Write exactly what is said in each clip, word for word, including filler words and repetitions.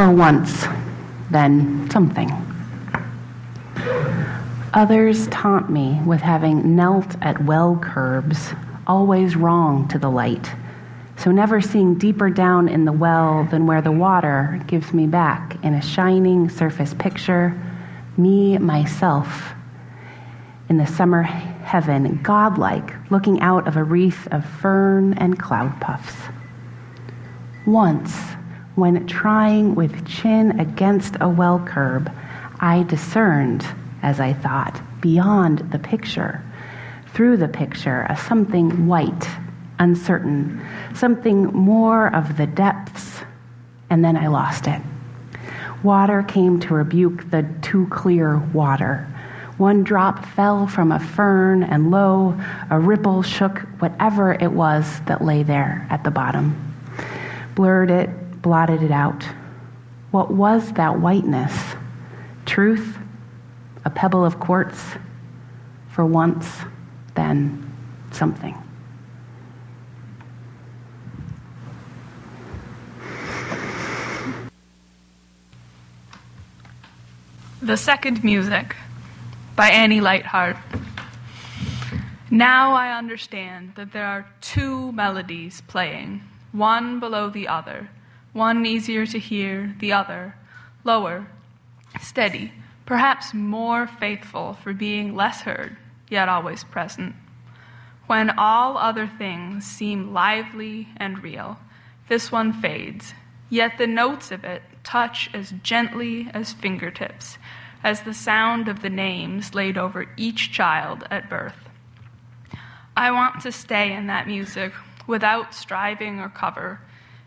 for once, then something. Others taunt me with having knelt at well curbs, always wrong to the light, so never seeing deeper down in the well than where the water gives me back in a shining surface picture, me, myself, in the summer heaven, godlike, looking out of a wreath of fern and cloud puffs. Once, when trying with chin against a well curb, I discerned, as I thought, beyond the picture, through the picture, a something white, uncertain, something more of the depths, and then I lost it. Water came to rebuke the too clear water. One drop fell from a fern, and lo, a ripple shook whatever it was that lay there at the bottom. Blurred it, blotted it out. What was that whiteness? Truth? A pebble of quartz? For once, then, something. The Second Music by Annie Lighthart. Now I understand that there are two melodies playing, one below the other, one easier to hear, the other lower, steady, perhaps more faithful for being less heard, yet always present. When all other things seem lively and real, this one fades, yet the notes of it touch as gently as fingertips, as the sound of the names laid over each child at birth. I want to stay in that music without striving or cover.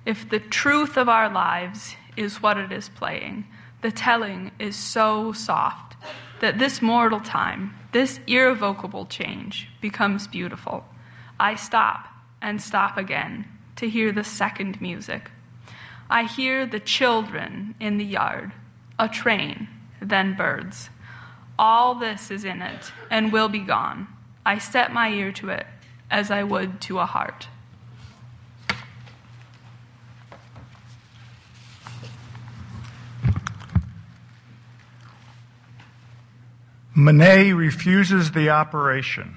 If the truth of our lives is what it is playing, the telling is so soft that this mortal time, this irrevocable change, becomes beautiful. I stop and stop again to hear the second music. I hear the children in the yard, a train, then birds. All this is in it and will be gone. I set my ear to it as I would to a heart. Monet refuses the operation.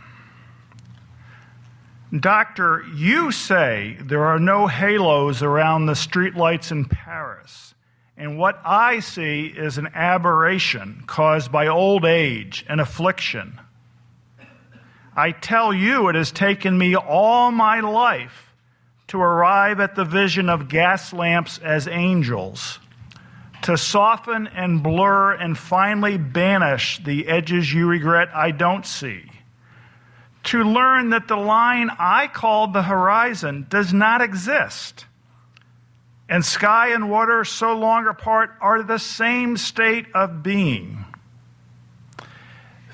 Doctor, you say there are no halos around the streetlights in Paris, and what I see is an aberration caused by old age and affliction. I tell you it has taken me all my life to arrive at the vision of gas lamps as angels, to soften and blur and finally banish the edges you regret I don't see, to learn that the line I called the horizon does not exist, and sky and water so long apart are the same state of being.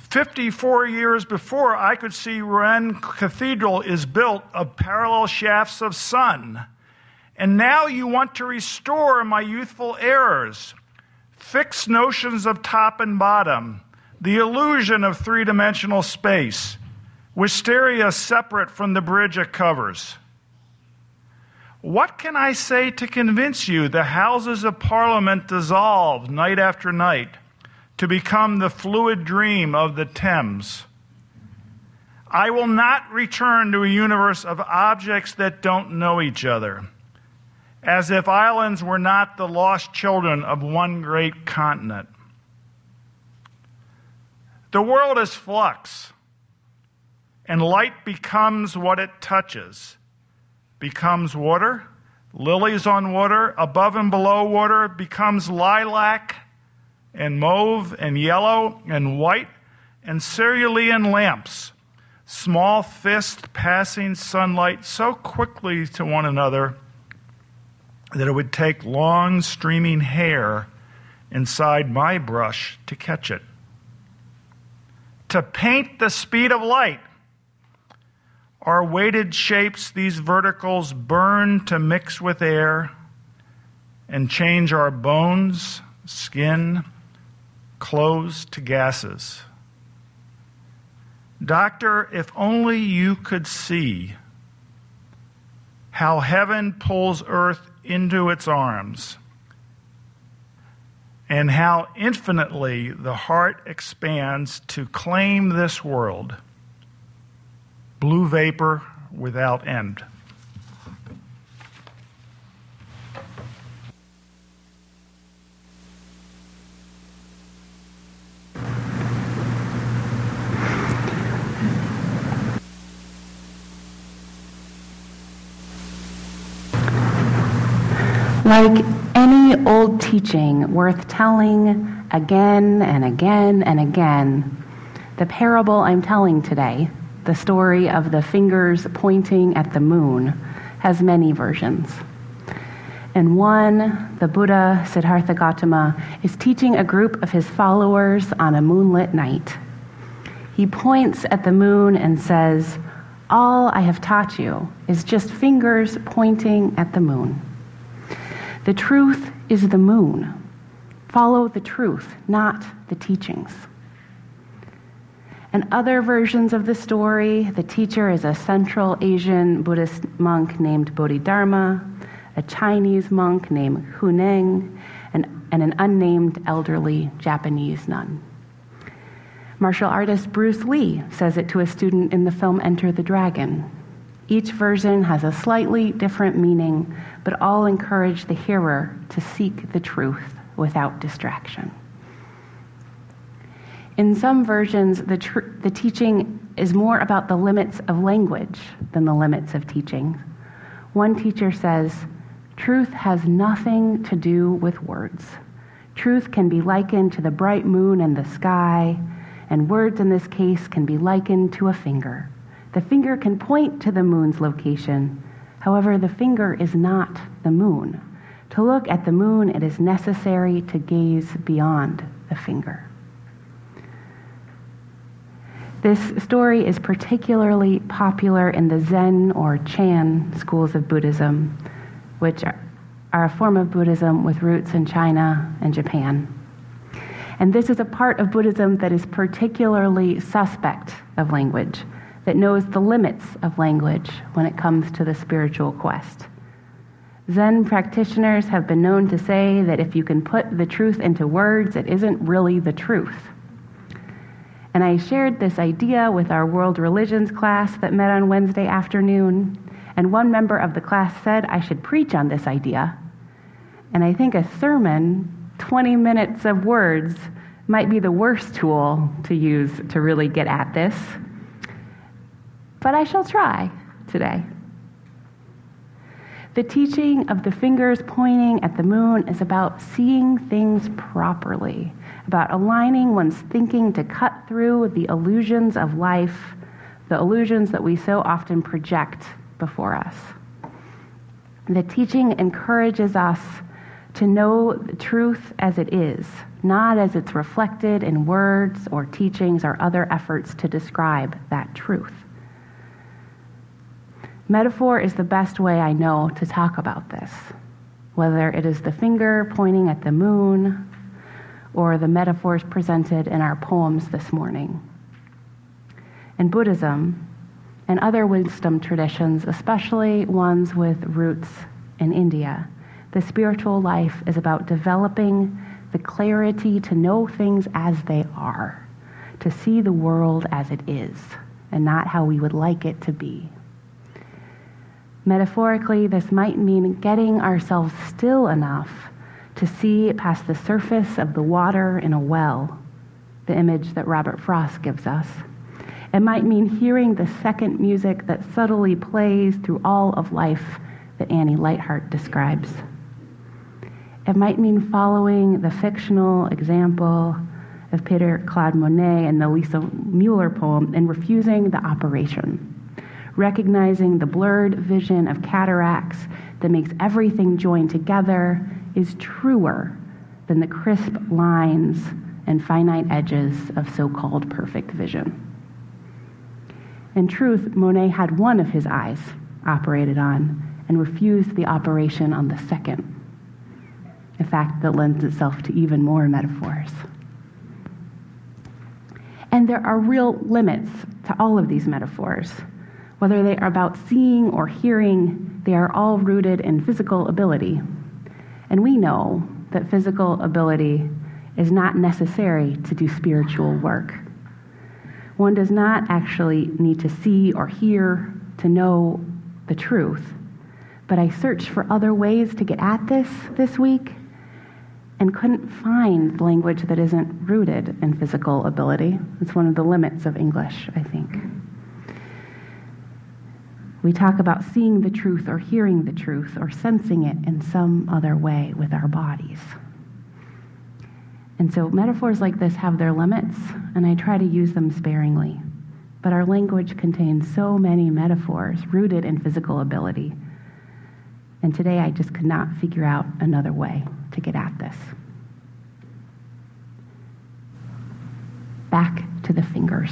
Fifty-four years before, I could see Rouen Cathedral is built of parallel shafts of sun, and now you want to restore my youthful errors, fixed notions of top and bottom, the illusion of three-dimensional space, wisteria separate from the bridge it covers. What can I say to convince you the Houses of Parliament dissolve night after night to become the fluid dream of the Thames? I will not return to a universe of objects that don't know each other, as if islands were not the lost children of one great continent. The world is flux, and light becomes what it touches. Becomes water, lilies on water, above and below water, becomes lilac and mauve and yellow and white and cerulean lamps, small fists passing sunlight so quickly to one another that it would take long streaming hair inside my brush to catch it. To paint the speed of light, our weighted shapes, these verticals, burn to mix with air and change our bones, skin, clothes to gases. Doctor, if only you could see how heaven pulls earth into its arms, and how infinitely the heart expands to claim this world, blue vapor without end. Like any old teaching worth telling again and again and again, the parable I'm telling today, the story of the fingers pointing at the moon, has many versions. In one, the Buddha, Siddhartha Gautama, is teaching a group of his followers on a moonlit night. He points at the moon and says, "All I have taught you is just fingers pointing at the moon. The truth is the moon. Follow the truth, not the teachings." In other versions of the story, the teacher is a Central Asian Buddhist monk named Bodhidharma, a Chinese monk named Huineng, and, and an unnamed elderly Japanese nun. Martial artist Bruce Lee says it to a student in the film Enter the Dragon. Each version has a slightly different meaning, but all encourage the hearer to seek the truth without distraction. In some versions, the, tr- the teaching is more about the limits of language than the limits of teaching. One teacher says, "Truth has nothing to do with words. Truth can be likened to the bright moon and the sky, and words in this case can be likened to a finger. The finger can point to the moon's location. However, the finger is not the moon. To look at the moon, it is necessary to gaze beyond the finger." This story is particularly popular in the Zen or Chan schools of Buddhism, which are a form of Buddhism with roots in China and Japan. And this is a part of Buddhism that is particularly suspect of language, that knows the limits of language when it comes to the spiritual quest. Zen practitioners have been known to say that if you can put the truth into words, it isn't really the truth. And I shared this idea with our world religions class that met on Wednesday afternoon, and one member of the class said I should preach on this idea. And I think a sermon, twenty minutes of words, might be the worst tool to use to really get at this. But I shall try today. The teaching of the fingers pointing at the moon is about seeing things properly, about aligning one's thinking to cut through the illusions of life, the illusions that we so often project before us. The teaching encourages us to know the truth as it is, not as it's reflected in words or teachings or other efforts to describe that truth. Metaphor is the best way I know to talk about this, whether it is the finger pointing at the moon or the metaphors presented in our poems this morning. In Buddhism and other wisdom traditions, especially ones with roots in India, the spiritual life is about developing the clarity to know things as they are, to see the world as it is, and not how we would like it to be. Metaphorically, this might mean getting ourselves still enough to see past the surface of the water in a well, the image that Robert Frost gives us. It might mean hearing the second music that subtly plays through all of life that Annie Lighthart describes. It might mean following the fictional example of Peter Claude Monet and the Lisa Mueller poem and refusing the operation, recognizing the blurred vision of cataracts that makes everything joined together is truer than the crisp lines and finite edges of so-called perfect vision. In truth, Monet had one of his eyes operated on and refused the operation on the second, a fact that lends itself to even more metaphors. And there are real limits to all of these metaphors. Whether they are about seeing or hearing, they are all rooted in physical ability. And we know that physical ability is not necessary to do spiritual work. One does not actually need to see or hear to know the truth. But I searched for other ways to get at this this week and couldn't find language that isn't rooted in physical ability. It's one of the limits of English, I think. We talk about seeing the truth or hearing the truth or sensing it in some other way with our bodies. And so metaphors like this have their limits, and I try to use them sparingly. But our language contains so many metaphors rooted in physical ability. And today I just could not figure out another way to get at this. Back to the fingers.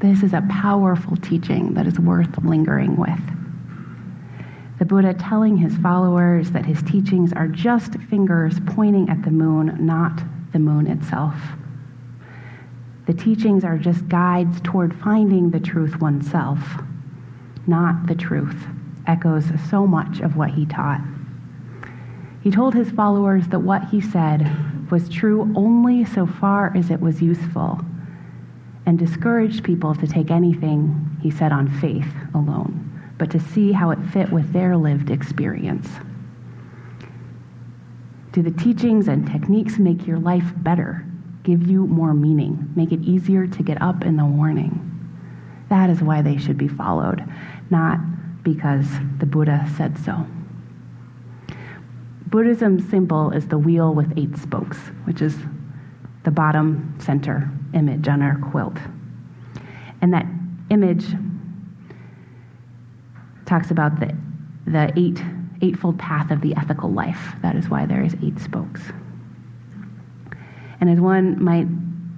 This is a powerful teaching that is worth lingering with. The Buddha telling his followers that his teachings are just fingers pointing at the moon, not the moon itself. The teachings are just guides toward finding the truth oneself, not the truth, echoes so much of what he taught. He told his followers that what he said was true only so far as it was useful, and discouraged people to take anything he said on faith alone, but to see how it fit with their lived experience. Do the teachings and techniques make your life better? Give you more meaning, make it easier to get up in the morning? That is why they should be followed, not because the Buddha said so. Buddhism's symbol is the wheel with eight spokes, which is the bottom center image on our quilt. And that image talks about the, the eight, eightfold path of the ethical life. That is why there is eight spokes. And as one might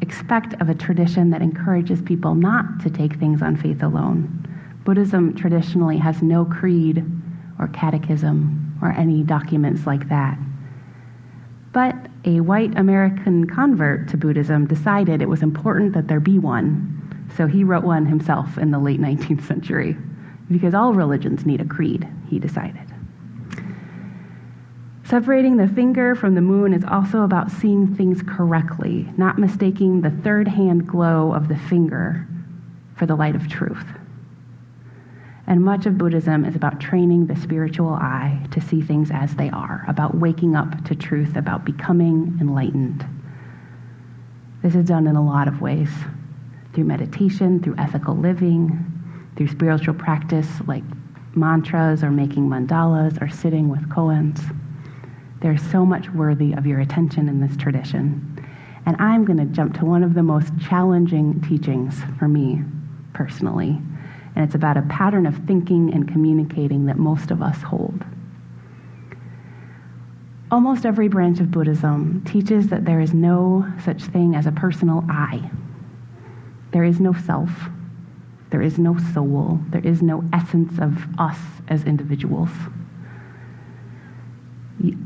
expect of a tradition that encourages people not to take things on faith alone, Buddhism traditionally has no creed or catechism or any documents like that. But a white American convert to Buddhism decided it was important that there be one, so he wrote one himself in the late nineteenth century, because all religions need a creed, he decided. Separating the finger from the moon is also about seeing things correctly, not mistaking the third-hand glow of the finger for the light of truth. And much of Buddhism is about training the spiritual eye to see things as they are, about waking up to truth, about becoming enlightened. This is done in a lot of ways, through meditation, through ethical living, through spiritual practice like mantras or making mandalas or sitting with koans. There's so much worthy of your attention in this tradition. And I'm going to jump to one of the most challenging teachings for me personally. And it's about a pattern of thinking and communicating that most of us hold. Almost every branch of Buddhism teaches that there is no such thing as a personal I. There is no self. There is no soul. There is no essence of us as individuals.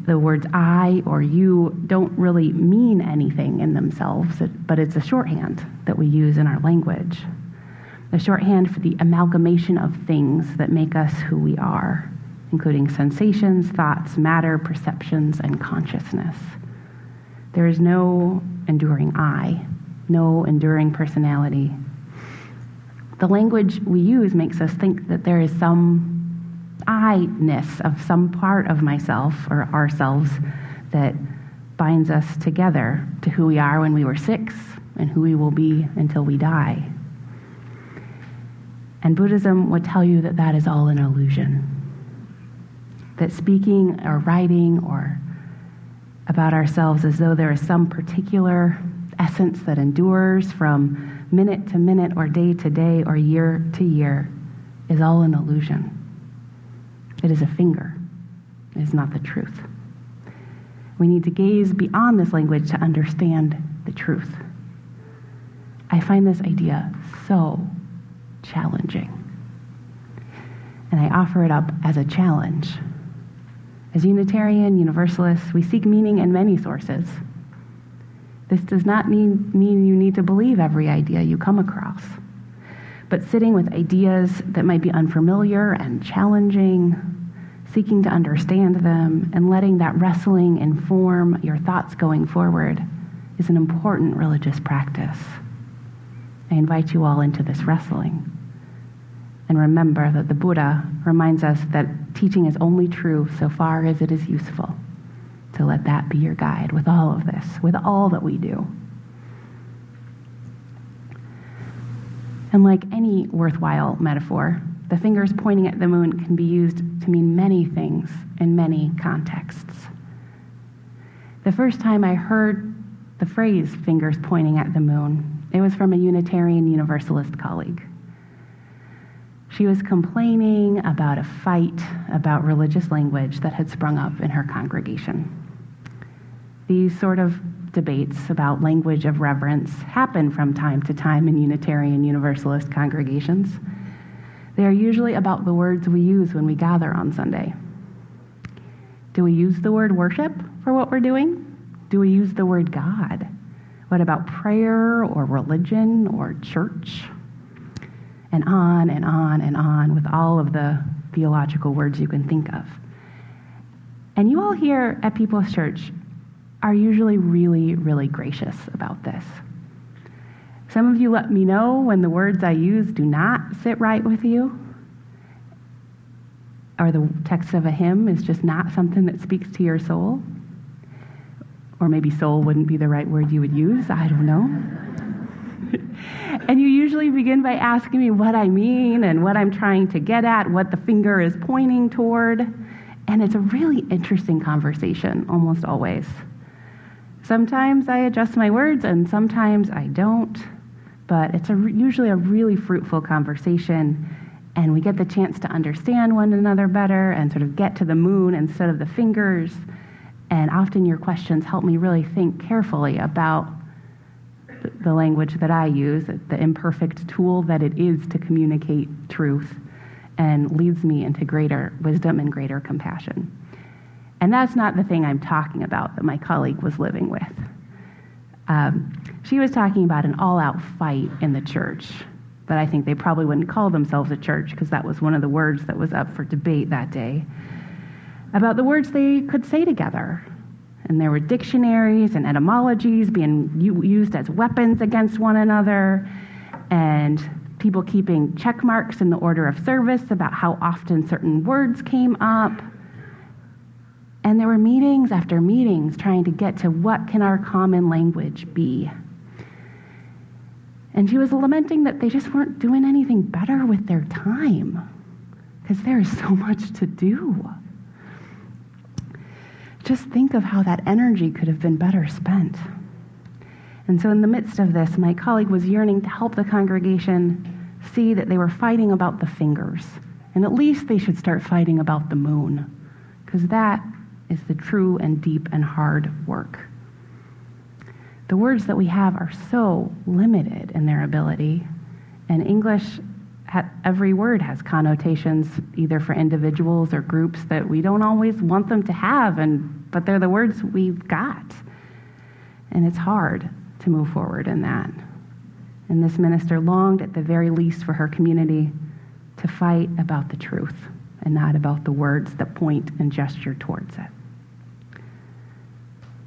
The words I or you don't really mean anything in themselves, but it's a shorthand that we use in our language. A shorthand for the amalgamation of things that make us who we are, including sensations, thoughts, matter, perceptions, and consciousness. There is no enduring I, no enduring personality. The language we use makes us think that there is some I-ness of some part of myself or ourselves that binds us together to who we are when we were six and who we will be until we die. And Buddhism would tell you that that is all an illusion. That speaking or writing or about ourselves as though there is some particular essence that endures from minute to minute or day to day or year to year is all an illusion. It is a finger. It is not the truth. We need to gaze beyond this language to understand the truth. I find this idea so challenging. And I offer it up as a challenge. As Unitarian Universalists, we seek meaning in many sources. This does not mean, mean you need to believe every idea you come across. But sitting with ideas that might be unfamiliar and challenging, seeking to understand them, and letting that wrestling inform your thoughts going forward is an important religious practice. I invite you all into this wrestling. And remember that the Buddha reminds us that teaching is only true so far as it is useful. So let that be your guide with all of this, with all that we do. And like any worthwhile metaphor, the fingers pointing at the moon can be used to mean many things in many contexts. The first time I heard the phrase fingers pointing at the moon, it was from a Unitarian Universalist colleague. She was complaining about a fight about religious language that had sprung up in her congregation. These sort of debates about language of reverence happen from time to time in Unitarian Universalist congregations. They are usually about the words we use when we gather on Sunday. Do we use the word worship for what we're doing? Do we use the word God? What about prayer or religion or church? And on and on and on with all of the theological words you can think of. And you all here at People's Church are usually really, really gracious about this. Some of you let me know when the words I use do not sit right with you, or the text of a hymn is just not something that speaks to your soul. Or maybe soul wouldn't be the right word you would use, I don't know. And you usually begin by asking me what I mean and what I'm trying to get at, what the finger is pointing toward. And it's a really interesting conversation, almost always. Sometimes I adjust my words and sometimes I don't, but it's a, usually a really fruitful conversation, and we get the chance to understand one another better and sort of get to the moon instead of the fingers. And often your questions help me really think carefully about the language that I use, the imperfect tool that it is to communicate truth, and leads me into greater wisdom and greater compassion. And that's not the thing I'm talking about that my colleague was living with. Um, she was talking about an all-out fight in the church, but I think they probably wouldn't call themselves a church because that was one of the words that was up for debate that day, about the words they could say together. And there were dictionaries and etymologies being used as weapons against one another, and people keeping check marks in the order of service about how often certain words came up. And there were meetings after meetings trying to get to what can our common language be. And she was lamenting that they just weren't doing anything better with their time, because there is so much to do. Just think of how that energy could have been better spent. And so in the midst of this, my colleague was yearning to help the congregation see that they were fighting about the fingers, and at least they should start fighting about the moon, because that is the true and deep and hard work. The words that we have are so limited in their ability, and English, every word has connotations either for individuals or groups that we don't always want them to have, and but they're the words we've got. And it's hard to move forward in that. And this minister longed at the very least for her community to fight about the truth and not about the words that point and gesture towards it.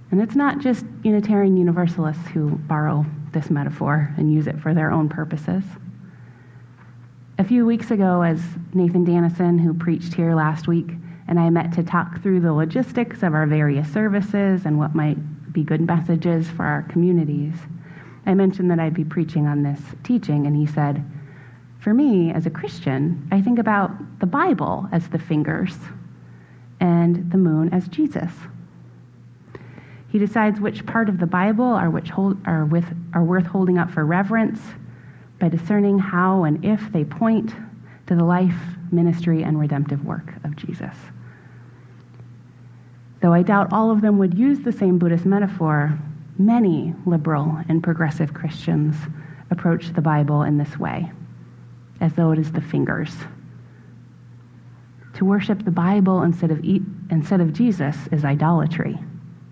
And it's not just Unitarian Universalists who borrow this metaphor and use it for their own purposes. A few weeks ago, as Nathan Danison, who preached here last week, and I met to talk through the logistics of our various services and what might be good messages for our communities, I mentioned that I'd be preaching on this teaching, and he said, for me, as a Christian, I think about the Bible as the fingers and the moon as Jesus. He decides which part of the Bible are, which hold, are, with, are worth holding up for reverence, by discerning how and if they point to the life, ministry, and redemptive work of Jesus. Though I doubt all of them would use the same Buddhist metaphor, many liberal and progressive Christians approach the Bible in this way, as though it is the fingers. To worship the Bible instead of e- instead of Jesus is idolatry,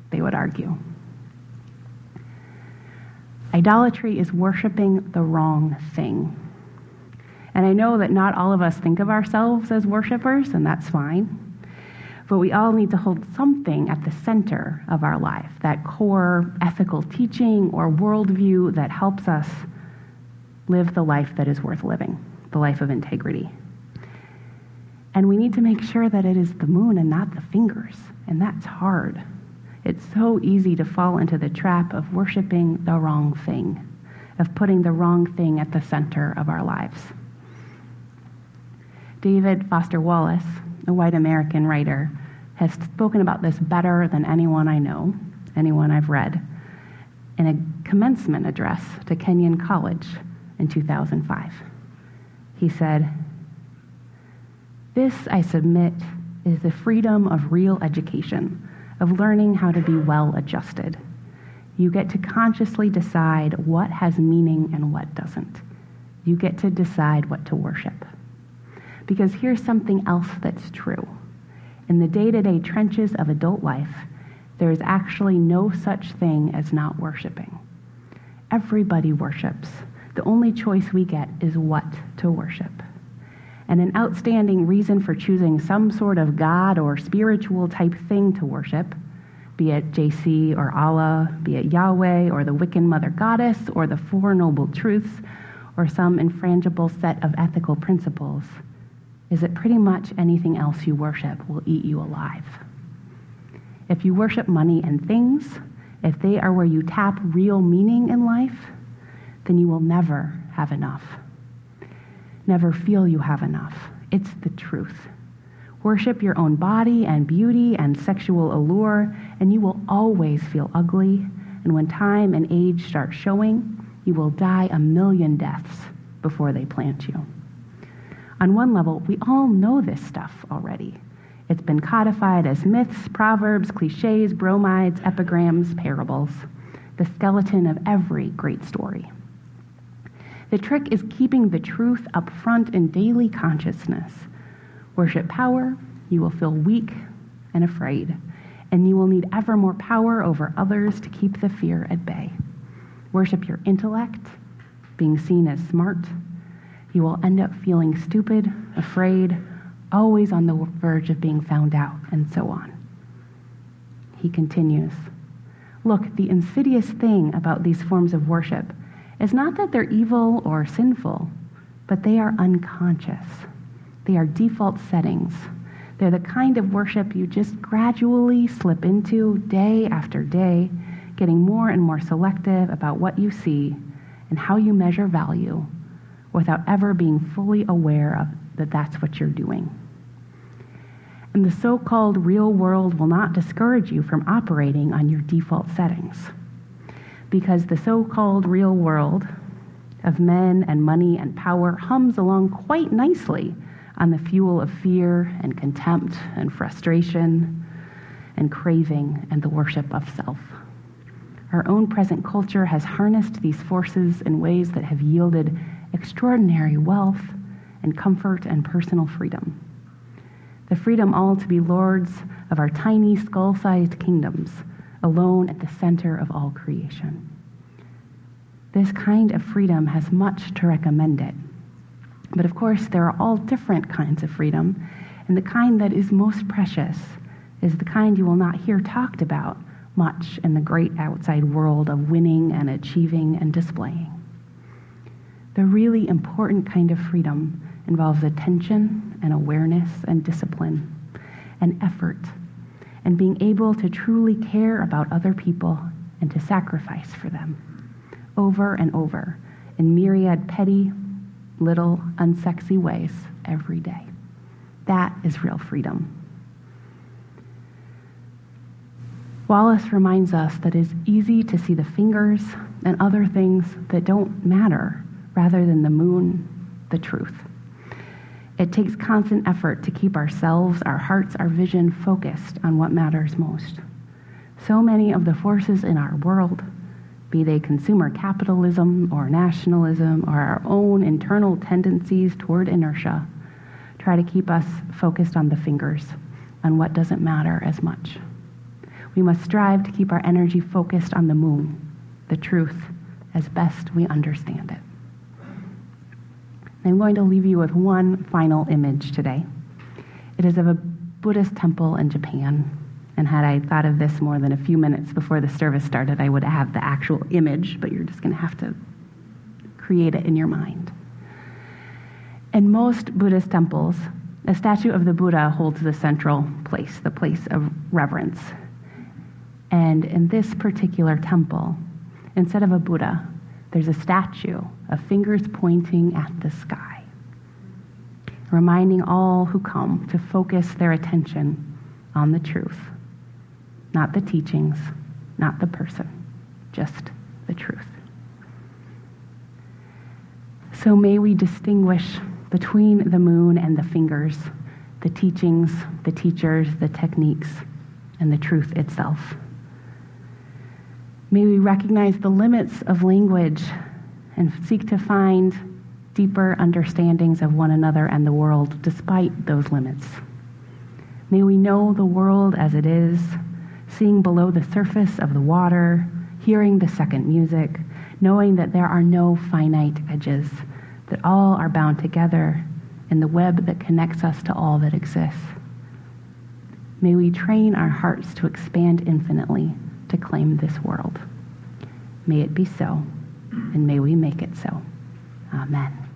they would argue. Idolatry is worshiping the wrong thing. And I know that not all of us think of ourselves as worshipers, and that's fine. but we all need to hold something at the center of our life, that core ethical teaching or worldview that helps us live the life that is worth living, the life of integrity. And we need to make sure that it is the moon and not the fingers, and that's hard. It's so easy to fall into the trap of worshiping the wrong thing, of putting the wrong thing at the center of our lives. David Foster Wallace, a white American writer, has spoken about this better than anyone I know, anyone I've read, in a commencement address to Kenyon College in two thousand five. He said, "This, I submit, is the freedom of real education, of learning how to be well-adjusted. You get to consciously decide what has meaning and what doesn't. You get to decide what to worship." Because here's something else that's true. In the day-to-day trenches of adult life, there is actually no such thing as not worshiping. Everybody worships. The only choice we get is what to worship. And an outstanding reason for choosing some sort of God or spiritual type thing to worship, be it J C or Allah, be it Yahweh or the Wiccan Mother Goddess or the Four Noble Truths or some infrangible set of ethical principles, is that pretty much anything else you worship will eat you alive. If you worship money and things, if they are where you tap real meaning in life, then you will never have enough. Never feel you have enough. It's the truth. Worship your own body and beauty and sexual allure, and you will always feel ugly. And when time and age start showing, you will die a million deaths before they plant you. On one level, we all know this stuff already. It's been codified as myths, proverbs, cliches, bromides, epigrams, parables, the skeleton of every great story. The trick is keeping the truth up front in daily consciousness. Worship power, you will feel weak and afraid, and you will need ever more power over others to keep the fear at bay. Worship your intellect, being seen as smart. You will end up feeling stupid, afraid, always on the verge of being found out, and so on. He continues, "Look, the insidious thing about these forms of worship is not that they're evil or sinful, but they are unconscious. They are default settings. They're the kind of worship you just gradually slip into day after day, getting more and more selective about what you see and how you measure value without ever being fully aware of that that's what you're doing. And the so-called real world will not discourage you from operating on your default settings. Because the so-called real world of men and money and power hums along quite nicely on the fuel of fear and contempt and frustration and craving and the worship of self. Our own present culture has harnessed these forces in ways that have yielded extraordinary wealth and comfort and personal freedom. The freedom all to be lords of our tiny skull-sized kingdoms, alone at the center of all creation. This kind of freedom has much to recommend it. But of course, there are all different kinds of freedom, and the kind that is most precious is the kind you will not hear talked about much in the great outside world of winning and achieving and displaying. The really important kind of freedom involves attention and awareness and discipline and effort and being able to truly care about other people and to sacrifice for them, over and over, in myriad petty, little, unsexy ways every day. That is real freedom." Wallace reminds us that it's easy to see the fingers and other things that don't matter rather than the moon, the truth. It takes constant effort to keep ourselves, our hearts, our vision focused on what matters most. So many of the forces in our world, be they consumer capitalism or nationalism or our own internal tendencies toward inertia, try to keep us focused on the fingers, on what doesn't matter as much. We must strive to keep our energy focused on the moon, the truth, as best we understand it. I'm going to leave you with one final image today. It is of a Buddhist temple in Japan. And had I thought of this more than a few minutes before the service started, I would have the actual image, but you're just going to have to create it in your mind. In most Buddhist temples, a statue of the Buddha holds the central place, the place of reverence. And in this particular temple, instead of a Buddha, there's a statue of fingers pointing at the sky, reminding all who come to focus their attention on the truth, not the teachings, not the person, just the truth. So may we distinguish between the moon and the fingers, the teachings, the teachers, the techniques, and the truth itself. May we recognize the limits of language and seek to find deeper understandings of one another and the world despite those limits. May we know the world as it is, seeing below the surface of the water, hearing the second music, knowing that there are no finite edges, that all are bound together in the web that connects us to all that exists. May we train our hearts to expand infinitely, to claim this world. May it be so, and may we make it so. Amen.